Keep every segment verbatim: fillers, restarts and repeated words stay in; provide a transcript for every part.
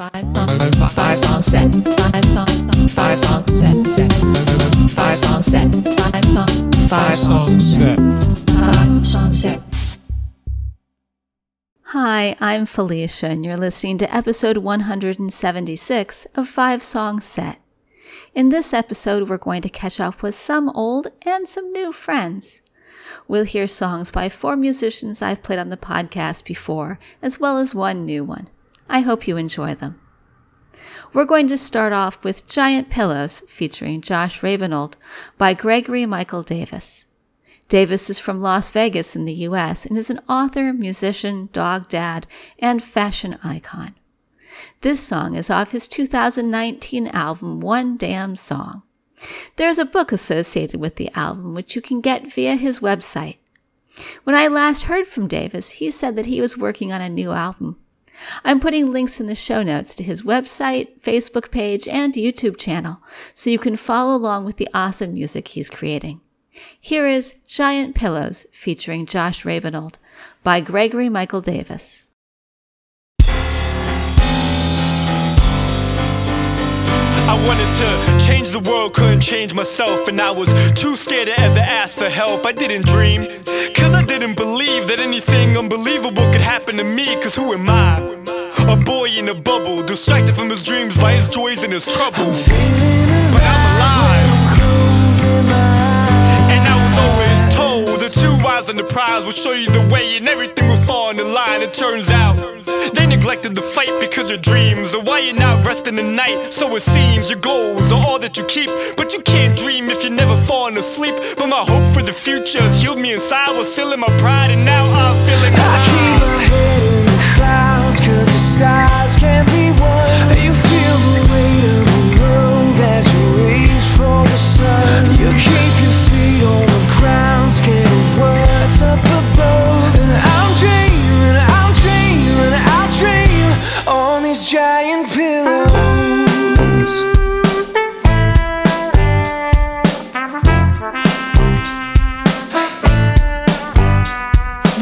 Five song, five song set. Five song, five song set. Set. Five song set. Five song, five song set. Five song set. Hi, I'm Felicia, and you're listening to episode one hundred seventy-six of Five Song Set. In this episode, we're going to catch up with some old and some new friends. We'll hear songs by four musicians I've played on the podcast before, as well as one new one. I hope you enjoy them. We're going to start off with Giant Pillows, featuring Josh Rabenold, by Gregory Michael Davis. Davis is from Las Vegas in the U S and is an author, musician, dog dad, and fashion icon. This song is off his two thousand nineteen album, One Damn Song. There's a book associated with the album, which you can get via his website. When I last heard from Davis, he said that he was working on a new album. I'm putting links in the show notes to his website, Facebook page, and YouTube channel, so you can follow along with the awesome music he's creating. Here is Giant Pillows, featuring Josh Rabenold, by Gregory Michael Davis. I wanted to change the world, couldn't change myself, and I was too scared to ever ask for help. I didn't dream, cause I didn't believe that anything unbelievable could happen to me, cause who am I? A boy in a bubble, distracted from his dreams by his joys and his troubles. But I'm alive. The two wise and the prize will show you the way, and everything will fall in the line. It turns out they neglected the fight because your dreams are why you're not resting at night. So it seems your goals are all that you keep, but you can't dream if you're never falling asleep. But my hope for the future has healed me inside, was sealing my pride, and now I'm feeling alive. I keep my head in the clouds, cause the stars can't be won. You feel the weight of the world as you reach for the sun. You keep your feet on the ground, scared of words up above. And I'm dreaming, I'm dreaming, I dream on these giant pillows.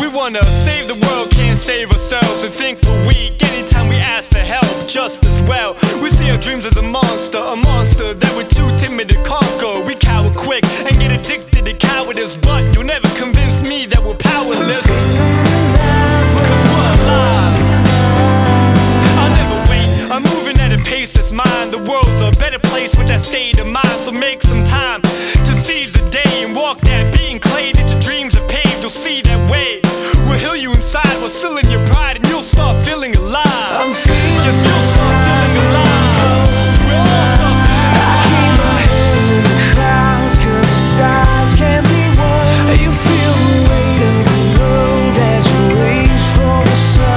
We wanna save the world, can't save ourselves, and think we're weak anytime we ask for help. Just as well, we see our dreams as a monster, a monster that we're too timid to conquer. We cower quick and get addicted, cowardice, but you'll never convince me that we're powerless. Cause we're alive. I'll never wait, I'm moving at a pace that's mine. The world's a better place with that state of mind. So make some time to seize the day and walk that beaten clay that your dreams are paved. You'll see that way, we'll heal you inside, we'll seal in your pride, and you'll start feeling alive. I'm feeling yes, you'll start feeling alive. We'll all start feeling alive. I keep my head in the clouds, cause the stars can't be won. You feel the weight of the world as you reach for the sun.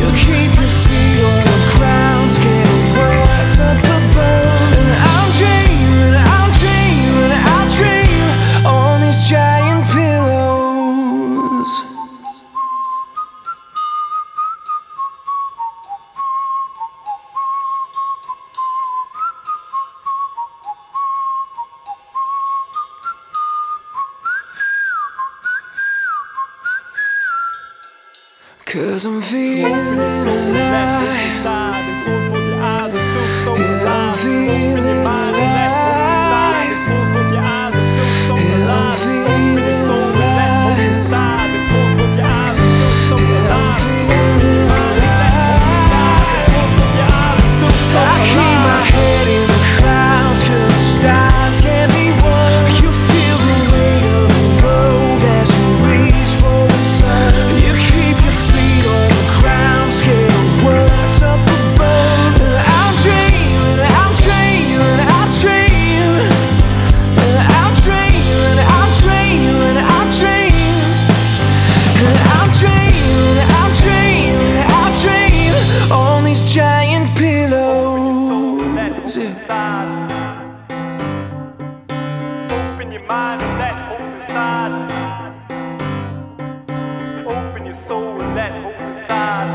You keep your feet on the ground, scared of what's up above. And I'm dreaming, I'm dreaming, I dream on these giant pillows. Cause I'm feeling alive, and I'm feeling alive, and I'm feeling alive, and I'm feeling alive. I keep my head in the clouds, cause the stars can't be won. You feel the weight of the world as you reach for the sun. You keep your feet on the ground, scared of what's up above. And I'm dreaming, I'm dreaming, I dream. And I'm dreaming, I'm dreaming, I dream. And I'm dreaming, I'm dreaming, I dream on these giant pillows. Open your mind and let open side. Open your soul and let hope inside.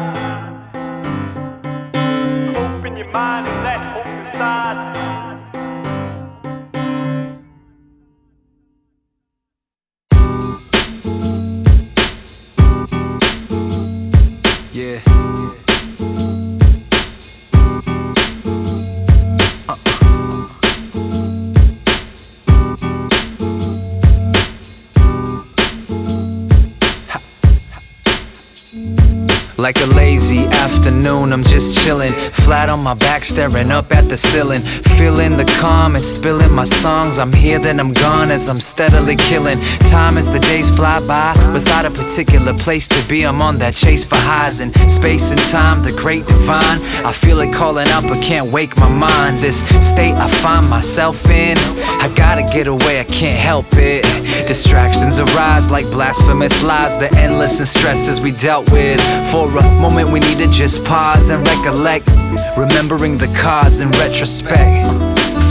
Open your mind and let hope inside. Yeah. Like a lazy afternoon, I'm just chilling, flat on my back, staring up at the ceiling, feeling the calm and spilling my songs. I'm here, then I'm gone, as I'm steadily killing time as the days fly by. Without a particular place to be, I'm on that chase for highs in space and time, the great divine. I feel it calling out but can't wake my mind. This state I find myself in, I gotta get away, I can't help it. Distractions arise like blasphemous lies, the endless and stresses we dealt with. For a moment we need to just pause and recollect, remembering the cause in retrospect.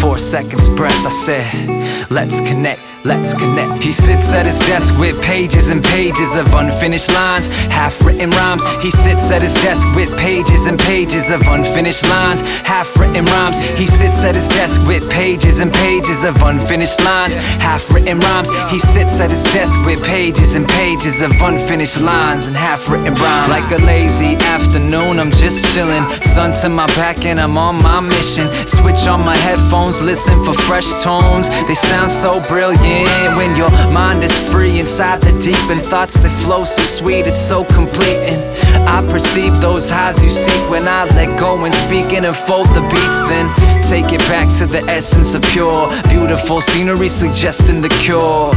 Four seconds breath, I said, let's connect, let's connect. He sits at his desk with pages and pages of unfinished lines, half-written rhymes. He sits at his desk with pages and pages of unfinished lines, half-written rhymes. He sits at his desk with pages and pages of unfinished lines, half-written rhymes. He sits at his desk with pages and pages of unfinished lines and half-written rhymes. Like a lazy afternoon, I'm just chilling, sun to my back and I'm on my mission. Switch on my headphones, listen for fresh tones, they sound so brilliant. When your mind is free inside the deep and thoughts that flow so sweet, it's so complete. And I perceive those highs you seek when I let go and speak and unfold the beats. Then take it back to the essence of pure, beautiful scenery suggesting the cure.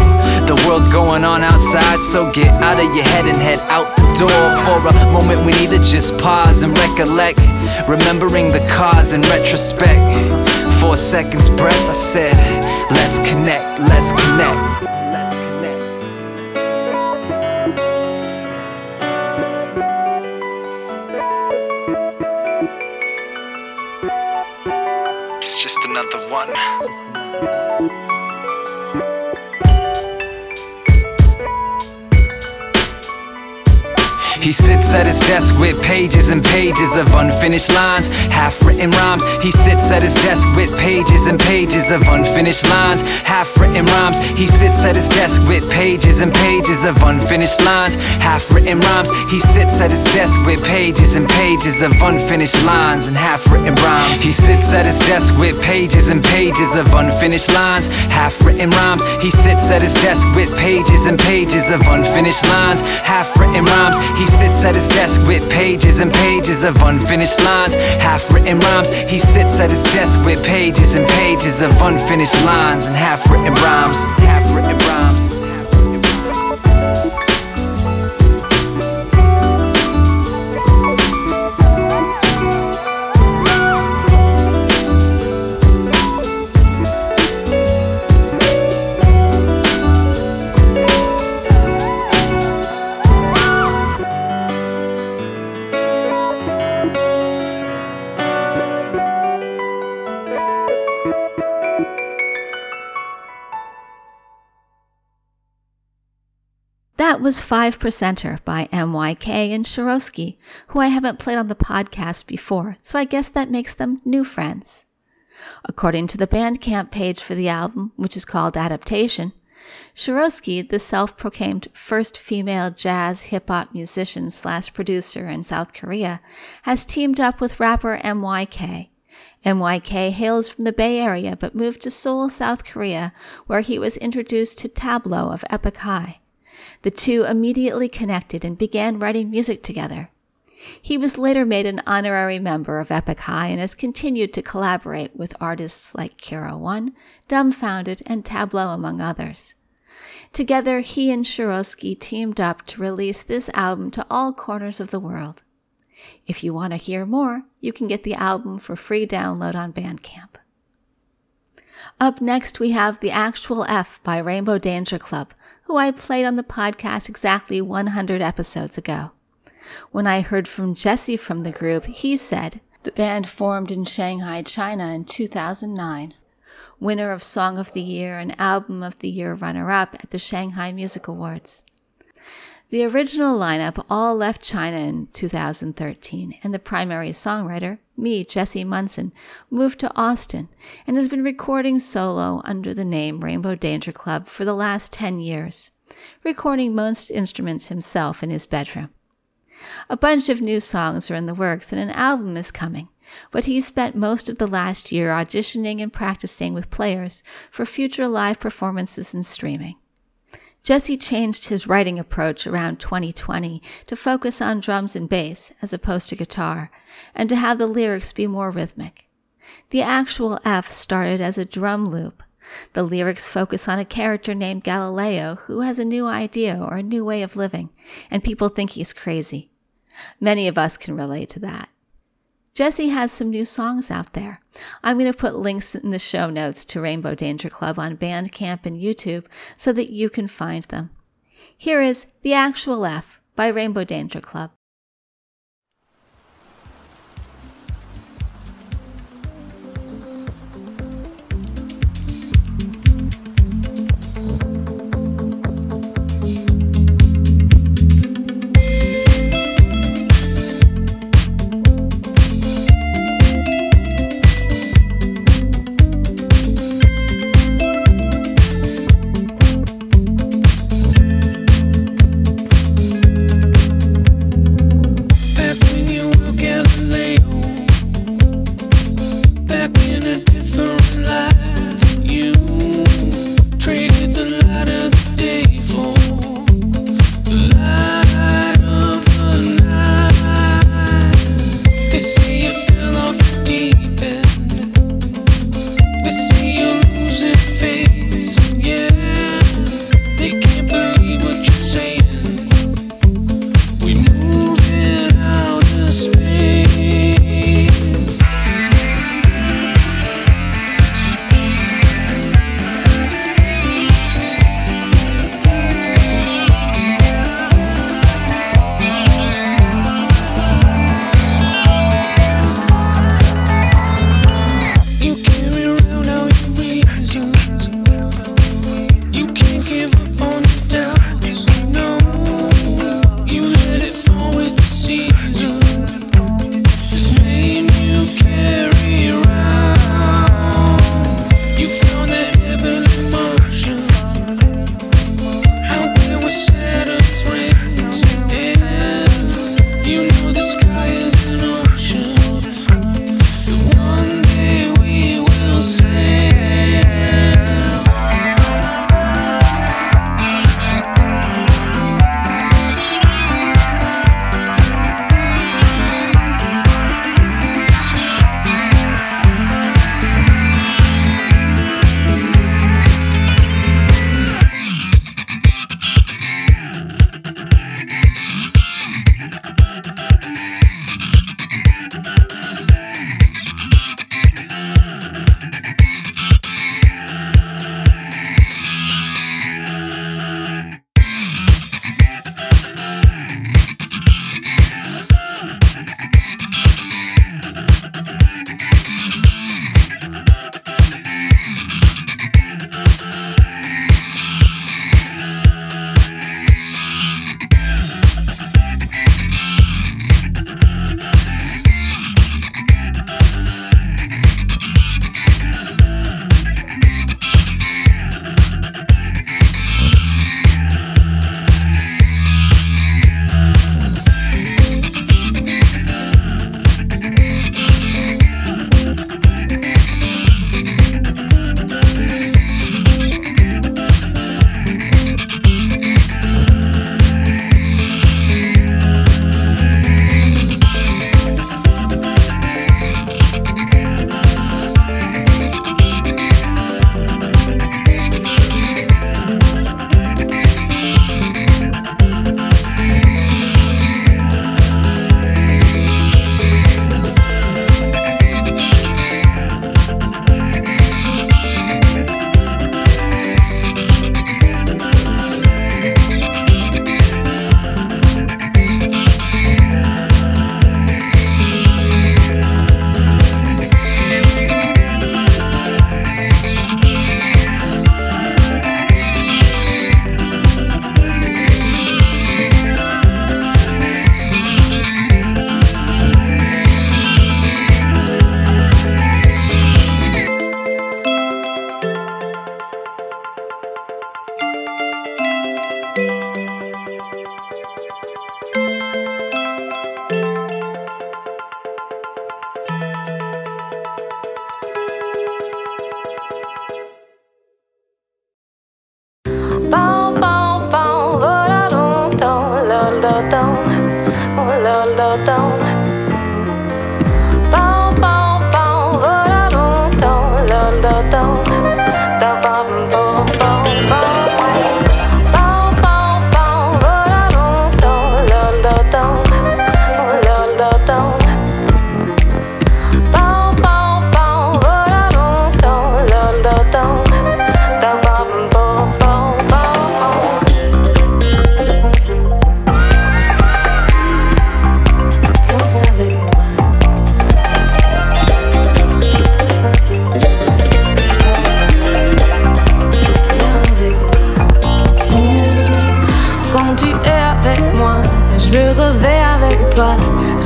The world's going on outside, so get out of your head and head out the door. For a moment we need to just pause and recollect, remembering the cause in retrospect. Four seconds breath, I said, let's connect, let's connect. It's just another one. He sits at his desk with pages and pages of unfinished lines, half-written rhymes. He sits at his desk with pages and pages of unfinished lines, half-written rhymes. He sits at his desk with pages and pages of unfinished lines, half-written rhymes. He sits at his desk with pages and pages of unfinished lines and half-written rhymes. He sits at his desk with pages and pages of unfinished lines, half-written rhymes. He sits at his desk with pages and pages of unfinished lines, half-written rhymes. He sits at his desk with pages and pages of unfinished lines, half-written rhymes. He sits at his desk with pages and pages of unfinished lines and half-written rhymes, half-written rhymes. That was Five Percenter by M Y K and Shirosky, who I haven't played on the podcast before, so I guess that makes them new friends. According to the Bandcamp page for the album, which is called Adaptation, Shirosky, the self-proclaimed first female jazz hip-hop musician slash producer in South Korea, has teamed up with rapper M Y K. M Y K hails from the Bay Area but moved to Seoul, South Korea, where he was introduced to Tableau of Epic High. The two immediately connected and began writing music together. He was later made an honorary member of Epic High and has continued to collaborate with artists like Kira One, Dumbfounded, and Tableau, among others. Together, he and Shirosky teamed up to release this album to all corners of the world. If you want to hear more, you can get the album for free download on Bandcamp. Up next, we have The Actual F by Rainbow Danger Club, who I played on the podcast exactly one hundred episodes ago. When I heard from Jesse from the group, he said, the band formed in Shanghai, China in two thousand nine, winner of Song of the Year and Album of the Year runner-up at the Shanghai Music Awards. The original lineup all left China in two thousand thirteen, and the primary songwriter, me, Jesse Munson, moved to Austin and has been recording solo under the name Rainbow Danger Club for the last ten years, recording most instruments himself in his bedroom. A bunch of new songs are in the works and an album is coming, but he spent most of the last year auditioning and practicing with players for future live performances and streaming. Jesse changed his writing approach around twenty twenty to focus on drums and bass as opposed to guitar, and to have the lyrics be more rhythmic. The Actual F started as a drum loop. The lyrics focus on a character named Galileo who has a new idea or a new way of living, and people think he's crazy. Many of us can relate to that. Jesse has some new songs out there. I'm going to put links in the show notes to Rainbow Danger Club on Bandcamp and YouTube so that you can find them. Here is The Actual F by Rainbow Danger Club.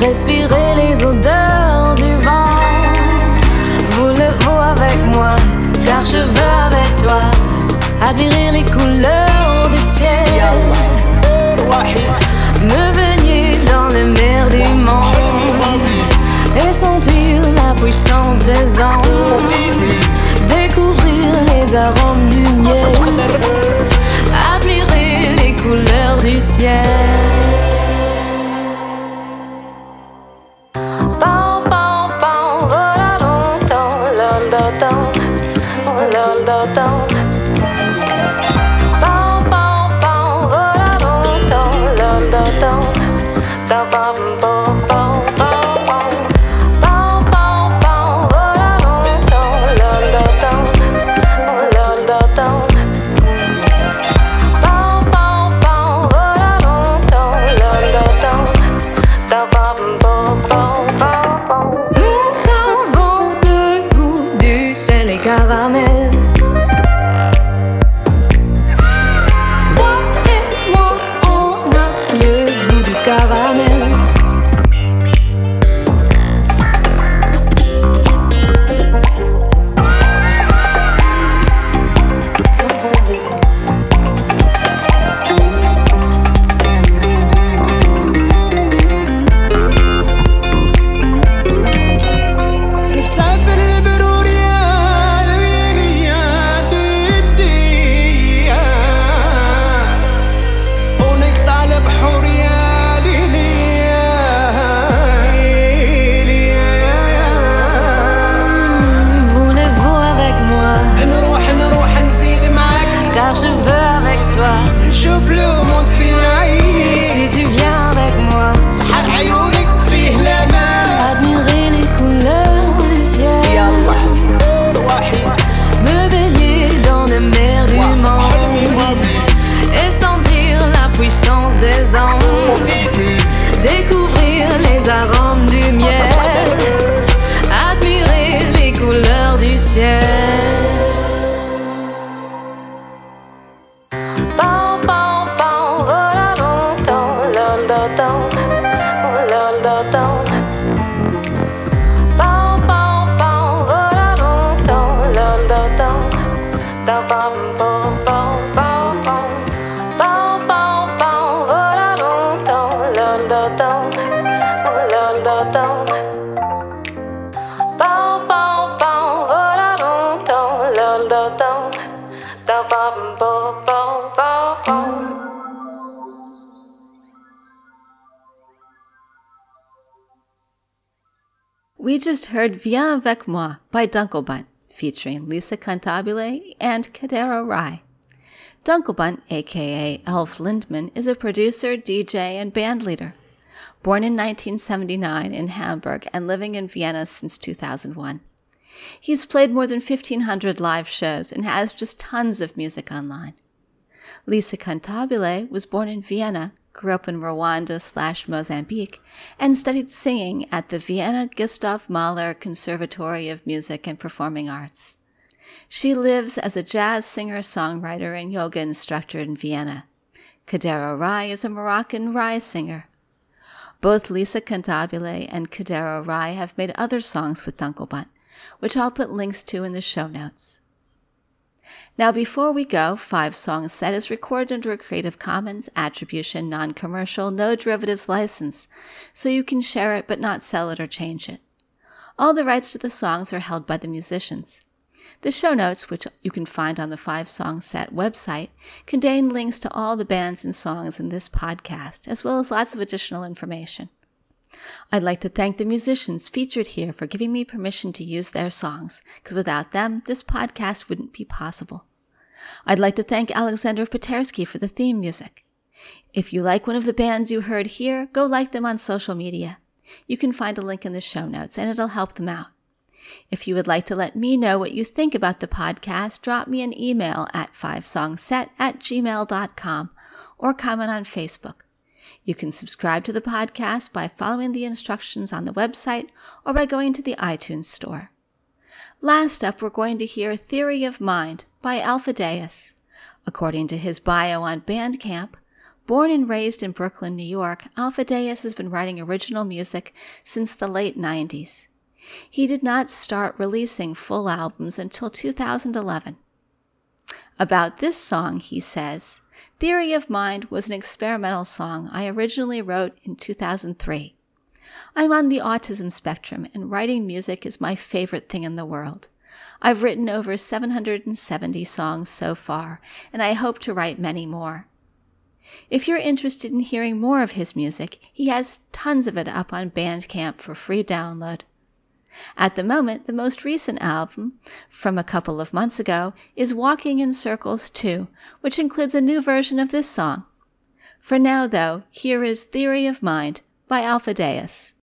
respirer les odeurs du vent. Voulez-vous avec moi, car je veux avec toi admirer les couleurs du ciel. Me baigner dans les mers du monde et sentir la puissance des ondes. Découvrir les arômes du miel, admirer les couleurs du ciel. We just heard Viens avec moi by Dunkelbunt, featuring Lisa Cantabile and Kadero Rye. Dunkelbunt, aka Elf Lindman, is a producer, D J, and band leader. Born in nineteen seventy-nine in Hamburg and living in Vienna since two thousand one. He's played more than fifteen hundred live shows and has just tons of music online. Lisa Cantabile was born in Vienna, grew up in Rwanda slash Mozambique, and studied singing at the Vienna Gustav Mahler Conservatory of Music and Performing Arts. She lives as a jazz singer-songwriter and yoga instructor in Vienna. Kadero Rye is a Moroccan rye singer. Both Lisa Cantabile and Kadero Rye have made other songs with Dunkelbunt, which I'll put links to in the show notes. Now, before we go, Five Song Set is recorded under a Creative Commons Attribution Non-Commercial No Derivatives license, so you can share it but not sell it or change it. All the rights to the songs are held by the musicians. The show notes, which you can find on the Five Song Set website, contain links to all the bands and songs in this podcast, as well as lots of additional information. I'd like to thank the musicians featured here for giving me permission to use their songs, because without them, this podcast wouldn't be possible. I'd like to thank Alexander Petersky for the theme music. If you like one of the bands you heard here, go like them on social media. You can find a link in the show notes, and it'll help them out. If you would like to let me know what you think about the podcast, drop me an email at fivesongset at gmail dot com or comment on Facebook. You can subscribe to the podcast by following the instructions on the website or by going to the iTunes store. Last up, we're going to hear Theory of Mind by Alphadeus. According to his bio on Bandcamp, Born and raised in Brooklyn, New York, Alphadeus has been writing original music since the late nineties. He did not start releasing full albums until two thousand eleven. About this song, he says, Theory of Mind was an experimental song I originally wrote in two thousand three. I'm on the autism spectrum, and writing music is my favorite thing in the world. I've written over seven hundred seventy songs so far, and I hope to write many more. If you're interested in hearing more of his music, he has tons of it up on Bandcamp for free download. At the moment, the most recent album, from a couple of months ago, is Walking in Circles two, which includes a new version of this song. For now, though, here is Theory of Mind by Alphadeus.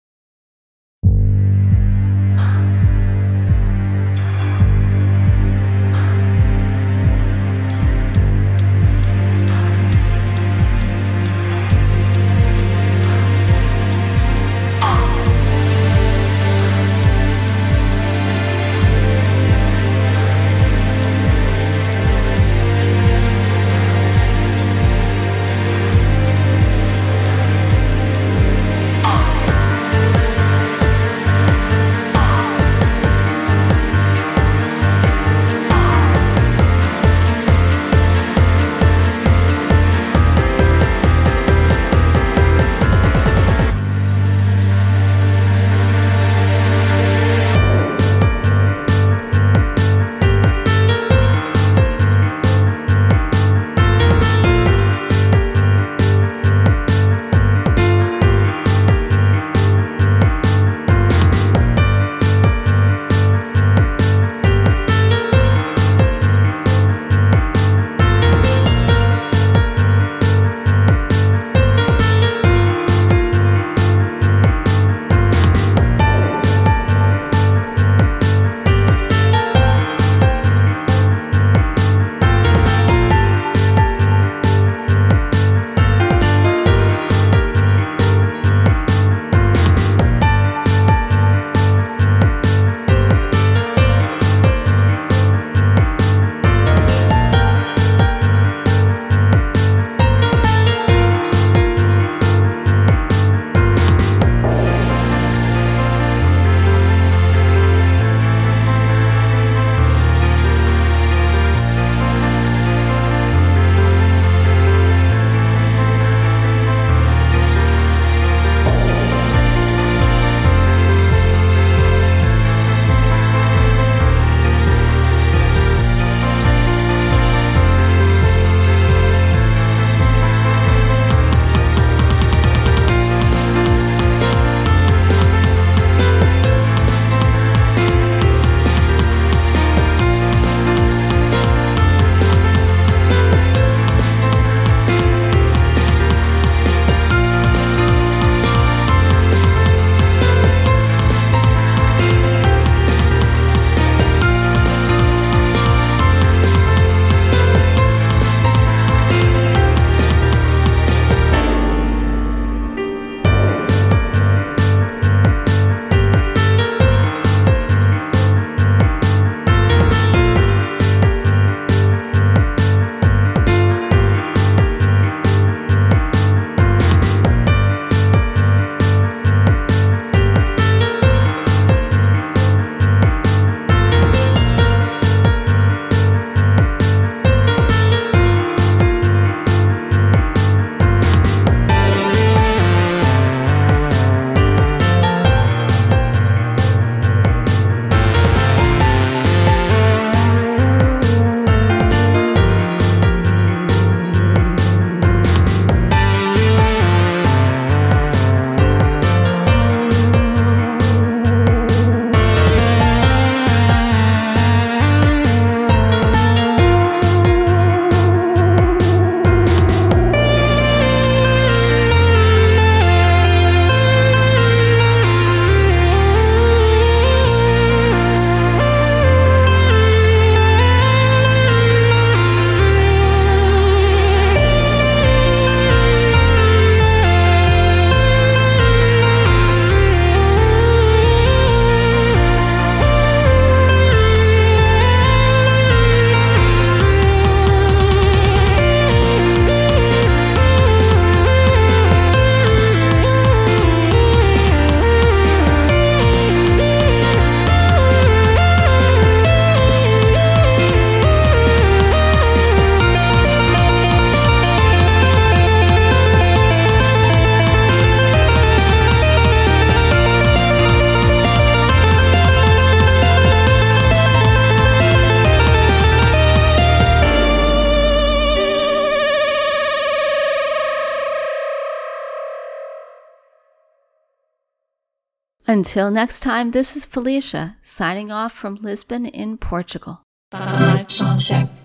Until next time, this is Felicia, signing off from Lisbon in Portugal. Five Song Set.